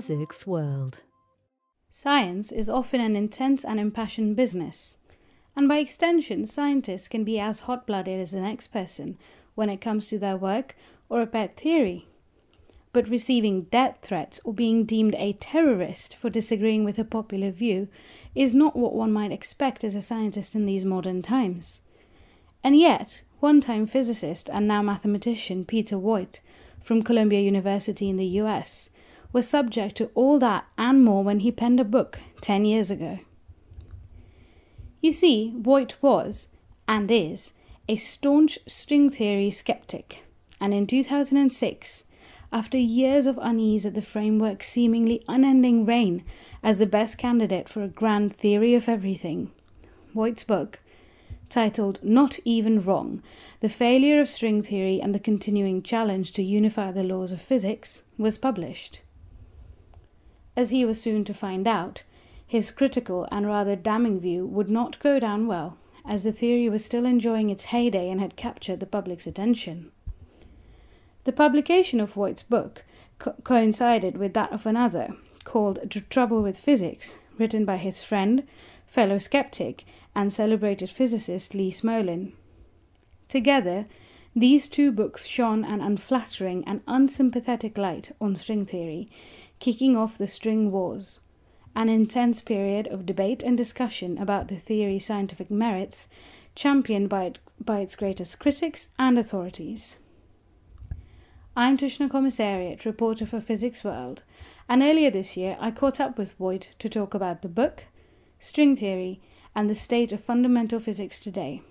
Physics World. Science is often an intense and impassioned business, and by extension, scientists can be as hot-blooded as the next person when it comes to their work or a pet theory. But receiving death threats or being deemed a terrorist for disagreeing with a popular view is not what one might expect as a scientist in these modern times. And yet, one-time physicist and now mathematician Peter Woit from Columbia University in the US was subject to all that and more when he penned a book 10 years ago. You see, Woit was, and is, a staunch string theory skeptic, and in 2006, after years of unease at the framework's seemingly unending reign as the best candidate for a grand theory of everything, Woit's book, titled Not Even Wrong, The Failure of String Theory and the Continuing Challenge to Unify the Laws of Physics, was published. As he was soon to find out, his critical and rather damning view would not go down well, as the theory was still enjoying its heyday and had captured the public's attention. The publication of Woit's book coincided with that of another, called Trouble with Physics, written by his friend, fellow skeptic, and celebrated physicist Lee Smolin. Together, these two books shone an unflattering and unsympathetic light on string theory, kicking off the String Wars, an intense period of debate and discussion about the theory's scientific merits, championed by its greatest critics and authorities. I'm Tushna Commissariat, reporter for Physics World, and earlier this year I caught up with Woit to talk about the book, string theory, and the state of fundamental physics today.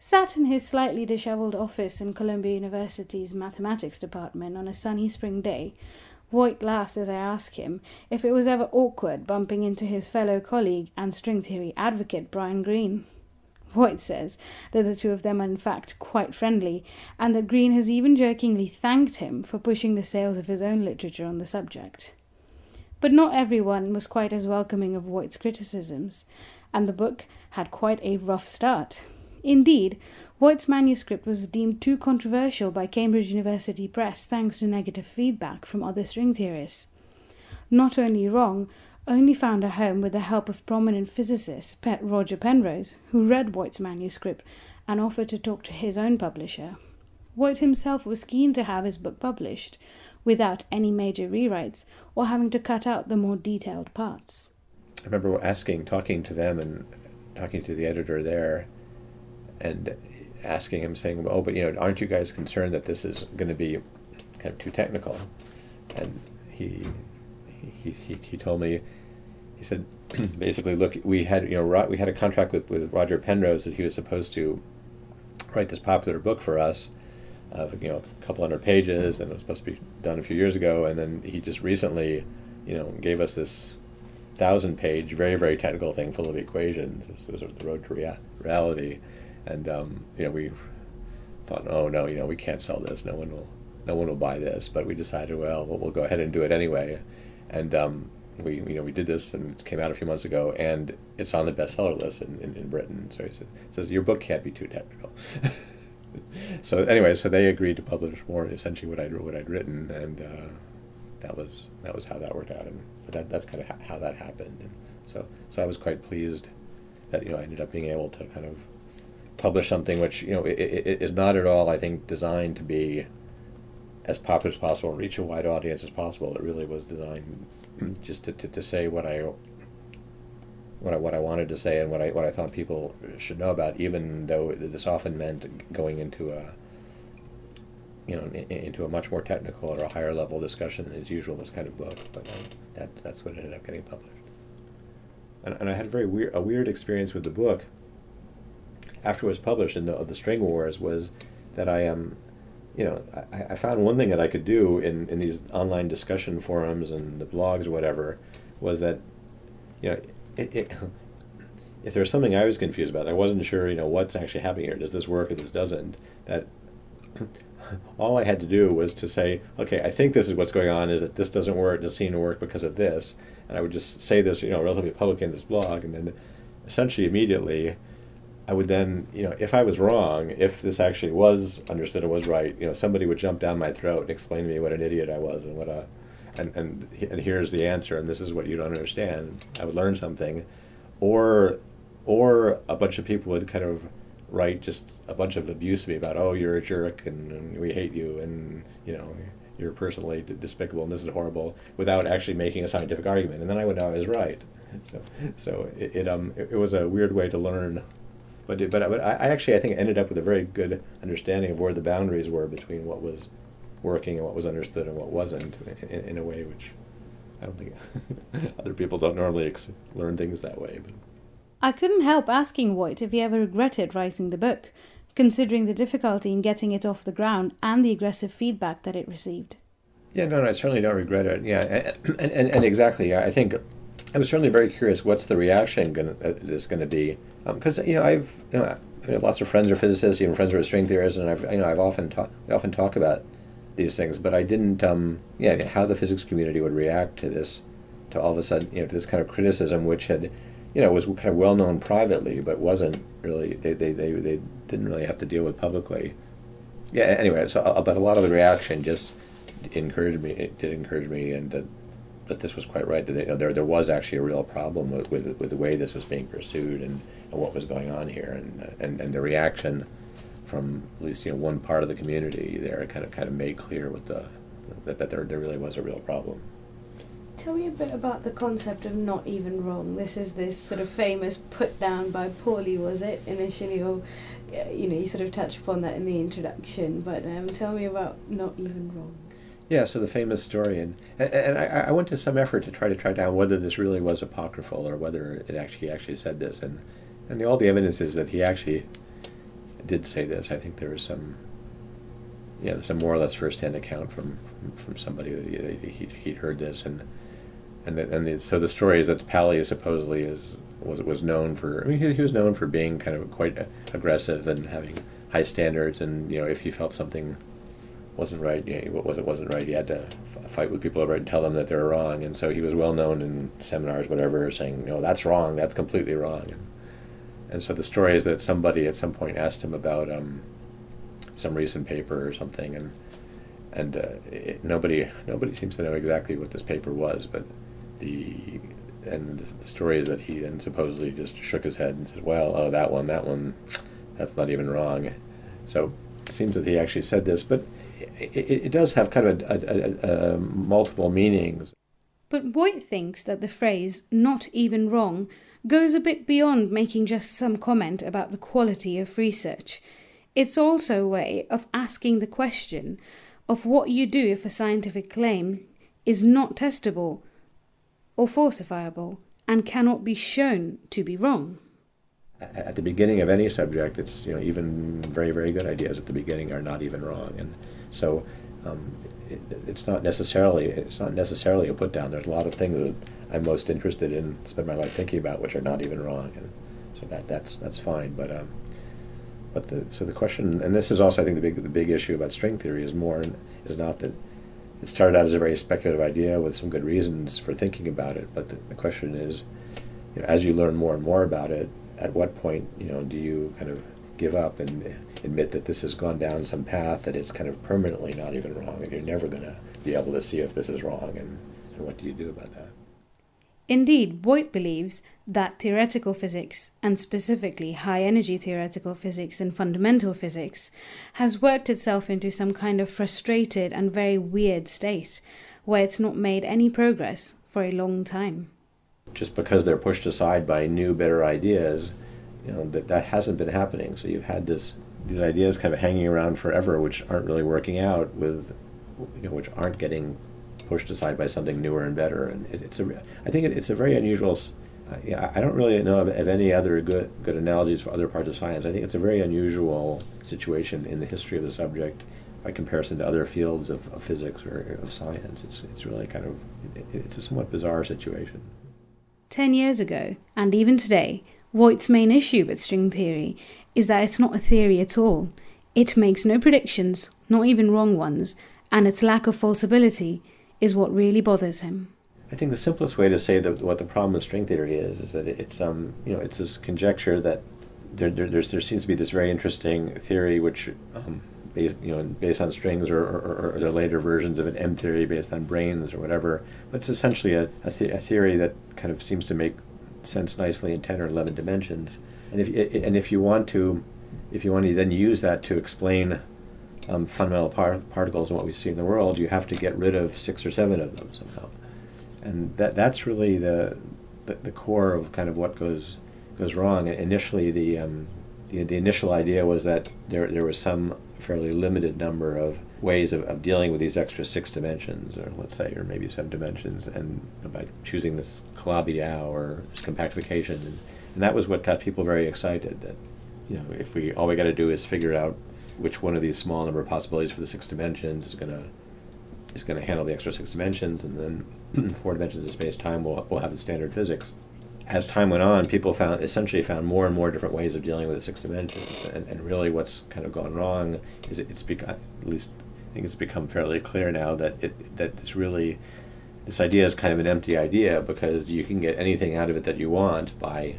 Sat in his slightly dishevelled office in Columbia University's mathematics department on a sunny spring day, Woit laughs as I ask him if it was ever awkward bumping into his fellow colleague and string theory advocate Brian Greene. Woit says that the two of them are in fact quite friendly, and that Greene has even jokingly thanked him for pushing the sales of his own literature on the subject. But not everyone was quite as welcoming of Woit's criticisms, and the book had quite a rough start. Indeed, Woit's manuscript was deemed too controversial by Cambridge University Press thanks to negative feedback from other string theorists. Not Only Wrong only found a home with the help of prominent physicist Roger Penrose, who read Woit's manuscript and offered to talk to his own publisher. Woit himself was keen to have his book published, without any major rewrites or having to cut out the more detailed parts. I remember talking to them and talking to the editor there, and asking him, saying, "Oh, but aren't you guys concerned that this is going to be kind of too technical?" And he told me, he said, basically, look, we had a contract with Roger Penrose that he was supposed to write this popular book for us of a couple hundred pages, and it was supposed to be done a few years ago, and then he just recently gave us this 1,000-page, very, very technical thing full of equations. This was the road to reality, and we thought, oh no, we can't sell this. No one will buy this. But we decided, well, we'll go ahead and do it anyway, and we did this, and it came out a few months ago, and it's on the bestseller list in Britain. So he says your book can't be too technical. So anyway, so they agreed to publish more, essentially what I'd written, and that was how that worked out. And that's kind of how that happened. And so I was quite pleased that I ended up being able to kind of publish something which it is not at all, I think, designed to be as popular as possible and reach a wide audience as possible. It really was designed just to say what I wanted to say and what I thought people should know about, even though this often meant going into a much more technical or a higher level discussion than is usual in this kind of book. But that's what ended up getting published. And I had a weird experience with the book after it was published of the String Wars, was that I found one thing that I could do in these online discussion forums and the blogs or whatever, was that if there was something I was confused about, I wasn't sure, what's actually happening here. Does this work or this doesn't? That all I had to do was to say, okay, I think this is what's going on, is that this doesn't work, doesn't seem to work because of this. And I would just say this, relatively publicly in this blog, and then essentially immediately, I would then, if I was wrong, if this actually was understood or was right, somebody would jump down my throat and explain to me what an idiot I was and what a and here's the answer, and this is what you don't understand. I would learn something, or a bunch of people would kind of write just a bunch of abuse to me about, oh, you're a jerk, and we hate you, and you know, you're personally despicable, and this is horrible, without actually making a scientific argument, and then I would know I was right. So it was a weird way to learn, but I think ended up with a very good understanding of where the boundaries were between what was working and what was understood and what wasn't, in a way which I don't think other people don't normally learn things that way. But I couldn't help asking Woit if he ever regretted writing the book, considering the difficulty in getting it off the ground and the aggressive feedback that it received. Yeah, no, I certainly don't regret it. Yeah, and exactly. I think I was certainly very curious what's the reaction going to be, because I have lots of friends who are physicists, even friends who are string theorists, and I've often talk about these things, but I didn't how the physics community would react to this, to all of a sudden to this kind of criticism, which had was kind of well known privately, but wasn't really they didn't really have to deal with publicly. Yeah, anyway, so but a lot of the reaction just encouraged me. It did encourage me, and that this was quite right, that there was actually a real problem with the way this was being pursued and what was going on here, and the reaction from at least one part of the community there kind of made clear that there really was a real problem. Tell me a bit about the concept of Not Even Wrong. This is this sort of famous put down by Pauli, was it, initially, or you sort of touched upon that in the introduction, but tell me about Not Even Wrong. Yeah, so the famous story, and I went to some effort to try down whether this really was apocryphal or whether it actually said this, and all the evidence is that he actually did say this. I think there was some more or less first-hand account from somebody that he'd heard this, so the story is that Pally supposedly was known for. I mean, he was known for being kind of quite aggressive and having high standards, and if he felt something wasn't right, wasn't right, he had to fight with people over it and tell them that they were wrong. And so he was well known in seminars, whatever, saying, no, that's wrong, that's completely wrong. And so the story is that somebody at some point asked him about some recent paper or something, nobody seems to know exactly what this paper was, but the story is that he then supposedly just shook his head and said, well, oh, that one, that's not even wrong. So it seems that he actually said this, but it does have kind of a multiple meanings. But Woit thinks that the phrase "not even wrong" goes a bit beyond making just some comment about the quality of research. It's also a way of asking the question of what you do if a scientific claim is not testable or falsifiable and cannot be shown to be wrong. At the beginning of any subject, it's even very, very good ideas at the beginning are not even wrong, and so it's not necessarily a put down. There's a lot of things that I'm most interested in, spend my life thinking about, which are not even wrong, and so that's fine. But so the question, and this is also I think the big issue about string theory is not that it started out as a very speculative idea with some good reasons for thinking about it, but the question is, as you learn more and more about it, at what point, do you kind of give up and admit that this has gone down some path that it's kind of permanently not even wrong, and you're never going to be able to see if this is wrong, and what do you do about that? Indeed, Woit believes that theoretical physics, and specifically high-energy theoretical physics and fundamental physics, has worked itself into some kind of frustrated and very weird state, where it's not made any progress for a long time. Just because they're pushed aside by new, better ideas, that hasn't been happening. So you've had these ideas kind of hanging around forever, which aren't really working out with, which aren't getting pushed aside by something newer and better. And I think it's a very unusual. I don't really know of any other good analogies for other parts of science. I think it's a very unusual situation in the history of the subject by comparison to other fields of physics or of science. It's really kind of it's a somewhat bizarre situation. 10 years ago, and even today, Woit's main issue with string theory is that it's not a theory at all. It makes no predictions, not even wrong ones, and its lack of falsibility is what really bothers him. I think the simplest way to say that what the problem with string theory is that it's it's this conjecture that there seems to be this very interesting theory which based on strings, or the later versions of an M theory based on brains or whatever. But it's essentially a theory that kind of seems to make sense nicely in 10 or 11 dimensions. And if you want to then use that to explain fundamental particles and what we see in the world, you have to get rid of 6 or 7 of them somehow. And that's really the core of kind of what goes wrong. And initially, the initial idea was that there was some fairly limited number of ways of dealing with these extra 6 dimensions, or let's say, or maybe 7 dimensions, and by choosing this Calabi-Yau or this compactification, and that was what got people very excited. That, you know, if all we got to do is figure out which one of these small number of possibilities for the 6 dimensions is going to handle the extra 6 dimensions, and then 4 dimensions of space-time we'll have in standard physics. As time went on, people essentially found more and more different ways of dealing with the 6 dimensions, and really what's kind of gone wrong is it's become fairly clear now that this idea is kind of an empty idea, because you can get anything out of it that you want by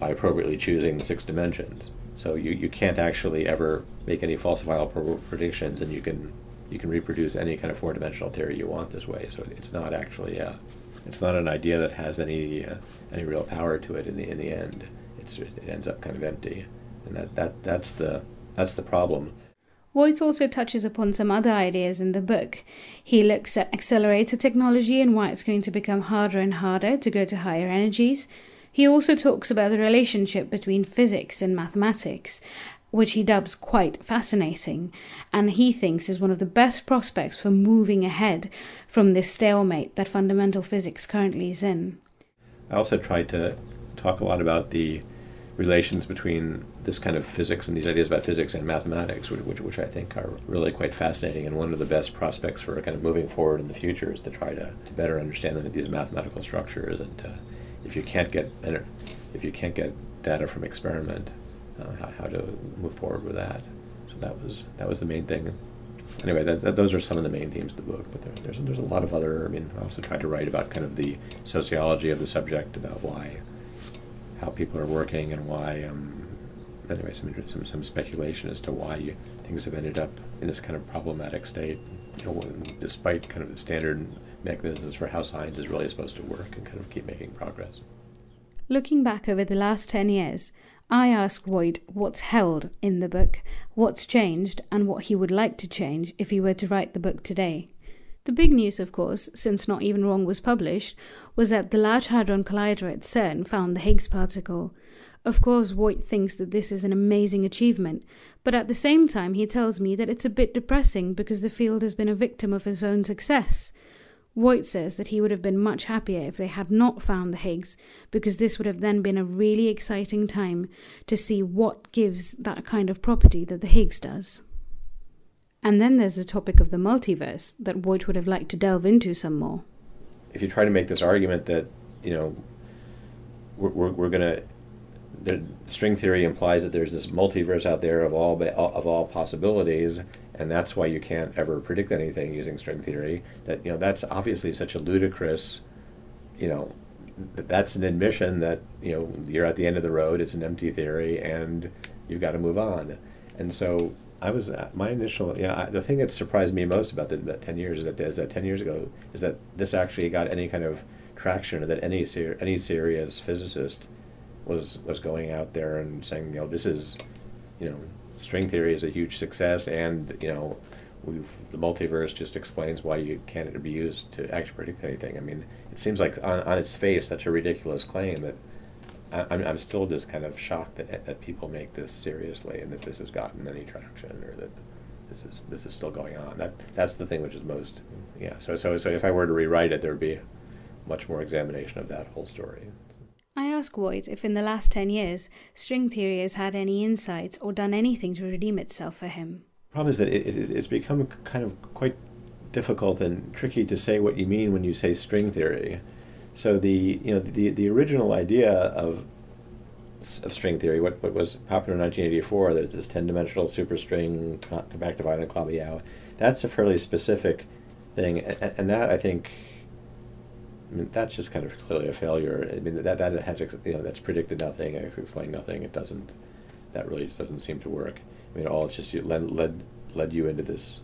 appropriately choosing the 6 dimensions. So you can't actually ever make any falsifiable predictions, and you can reproduce any kind of 4-dimensional theory you want this way. So it's not actually it's not an idea that has any real power to it in the end. It ends up kind of empty, and that's the problem. Woit also touches upon some other ideas in the book. He looks at accelerator technology and why it's going to become harder and harder to go to higher energies. He also talks about the relationship between physics and mathematics, which he dubs quite fascinating, and he thinks is one of the best prospects for moving ahead from this stalemate that fundamental physics currently is in. I also tried to talk a lot about the relations between this kind of physics and these ideas about physics and mathematics, which I think are really quite fascinating, and one of the best prospects for kind of moving forward in the future is to try to better understand these mathematical structures, and if you can't get data from experiment, how to move forward with that. So that was the main thing. Anyway, those are some of the main themes of the book. But there's a lot of other. I mean, I also tried to write about kind of the sociology of the subject, about how people are working, and why. Anyway, some speculation as to why things have ended up in this kind of problematic state, you know, despite kind of the standard mechanisms for how science is really supposed to work and kind of keep making progress. Looking back over the last 10 years. I asked Woit what's held in the book, what's changed, and what he would like to change if he were to write the book today. The big news, of course, since Not Even Wrong was published, was that the Large Hadron Collider at CERN found the Higgs particle. Of course, Woit thinks that this is an amazing achievement, but at the same time he tells me that it's a bit depressing because the field has been a victim of his own success. Woit says that he would have been much happier if they had not found the Higgs, because this would have then been a really exciting time to see what gives that kind of property that the Higgs does. And then there's the topic of the multiverse that Woit would have liked to delve into some more. If you try to make this argument that, you know, we're going to, string theory implies that there's this multiverse out there of all possibilities, and that's why you can't ever predict anything using string theory. That, you know, that's obviously such a ludicrous, you know, that's an admission that, you know, you're at the end of the road. It's an empty theory, and you've got to move on. And so the thing that surprised me most about that 10 years is that 10 years ago is that this actually got any kind of traction, or that any serious physicist was going out there and saying, you know, this is, you know, string theory is a huge success, and, you know, the multiverse just explains why you can't be used to actually predict anything. I mean, it seems like on its face such a ridiculous claim that I'm still just kind of shocked that people make this seriously, and that this has gotten any traction, or that this is still going on. That's the thing which is most, yeah. So if I were to rewrite it, there would be much more examination of that whole story. I ask Woit if in the last 10 years string theory has had any insights or done anything to redeem itself for him. The problem is that it's become kind of quite difficult and tricky to say what you mean when you say string theory. So the original idea of string theory, what was popular in 1984, that it's this 10-dimensional superstring compactified in Calabi-Yau, that's a fairly specific thing, and that, I think, I mean, that's just kind of clearly a failure. I mean, that has, you know, that's predicted nothing, it's explained nothing. It doesn't. That really just doesn't seem to work. I mean, all it's just you led led you into this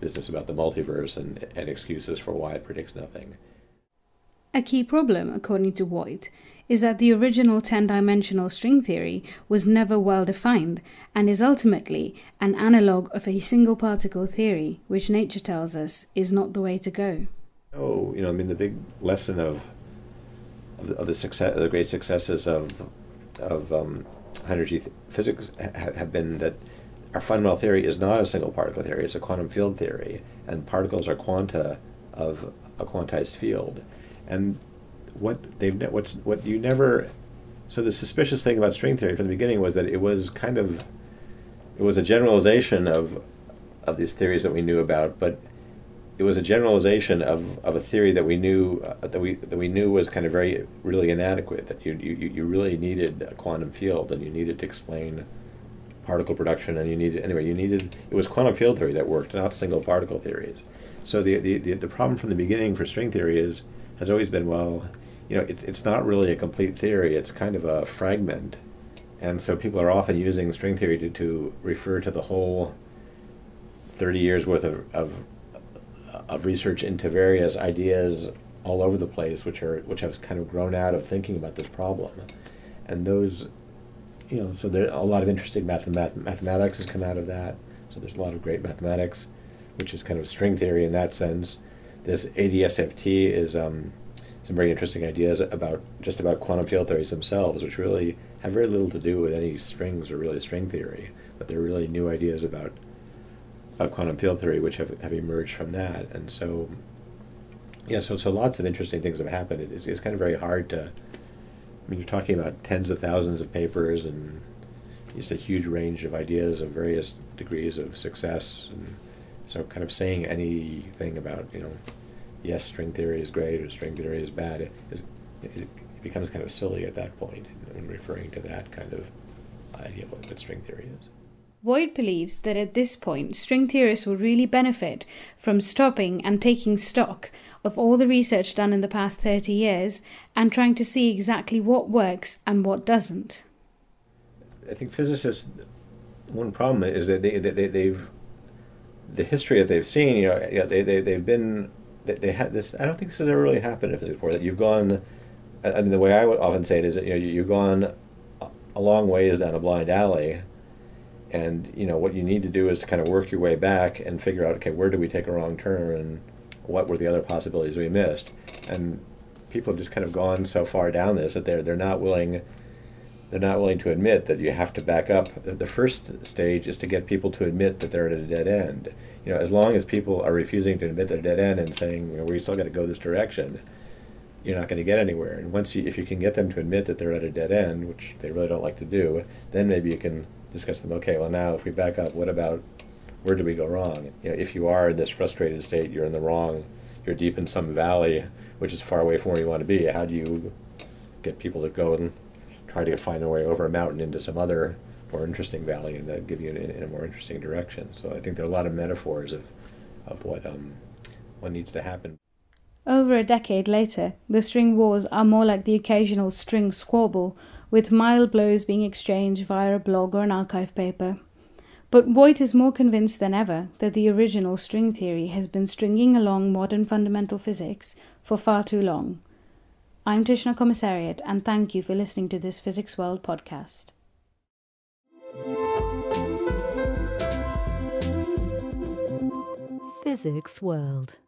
business about the multiverse and excuses for why it predicts nothing. A key problem, according to Woit, is that the original 10-dimensional string theory was never well defined and is ultimately an analogue of a single particle theory, which nature tells us is not the way to go. Oh, you know, I mean, the big lesson of the great successes of high-energy physics have been that our fundamental theory is not a single particle theory; it's a quantum field theory, and particles are quanta of a quantized field. And the suspicious thing about string theory from the beginning was that it was a generalization of these theories that we knew about, but it was a generalization of a theory that we knew that we knew was kind of really inadequate. That you really needed a quantum field, and you needed to explain particle production, and it was quantum field theory that worked, not single particle theories. So the problem from the beginning for string theory has always been, well, you know, it's not really a complete theory, it's kind of a fragment. And so people are often using string theory to refer to the whole 30 years worth of research into various ideas all over the place, which have kind of grown out of thinking about this problem. And those, you know, so there a lot of interesting mathematics has come out of that. So there's a lot of great mathematics, which is kind of string theory in that sense. This AdS/CFT is some very interesting ideas about quantum field theories themselves, which really have very little to do with any strings or really string theory, but they're really new ideas about quantum field theory which have emerged from that. And so, yeah, so lots of interesting things have happened. It's kind of very hard to, I mean, you're talking about tens of thousands of papers and just a huge range of ideas of various degrees of success. And so kind of saying anything about, you know, yes, string theory is great or string theory is bad, it becomes kind of silly at that point when referring to that kind of idea of what string theory is. Woit believes that at this point, string theorists will really benefit from stopping and taking stock of all the research done in the past 30 years and trying to see exactly what works and what doesn't. I think physicists, one problem is that they've the history that they've seen, you know, they've had this. I don't think this has ever really happened in physics before. That you've gone, I mean, the way I would often say it is that, you know, you've gone a long ways down a blind alley, and you know what you need to do is to kind of work your way back and figure out, okay, where did we take a wrong turn, and what were the other possibilities we missed? And people have just kind of gone so far down this that they're not willing to admit that you have to back up. The first stage is to get people to admit that they're at a dead end. You know, as long as people are refusing to admit they're at a dead end and saying, you know, we still got to go this direction, you're not going to get anywhere. And if you can get them to admit that they're at a dead end, which they really don't like to do, then maybe you can discuss them. Okay, well now if we back up, what about where did we go wrong? You know, if you are in this frustrated state, you're in the wrong. You're deep in some valley, which is far away from where you want to be. How do you get people to go and try to find a way over a mountain into some other more interesting valley and that give you in a more interesting direction? So I think there are a lot of metaphors of what needs to happen. Over a decade later, the string wars are more like the occasional string squabble, with mild blows being exchanged via a blog or an archive paper. But Woit is more convinced than ever that the original string theory has been stringing along modern fundamental physics for far too long. I'm Tushna Commissariat, and thank you for listening to this Physics World podcast. Physics World.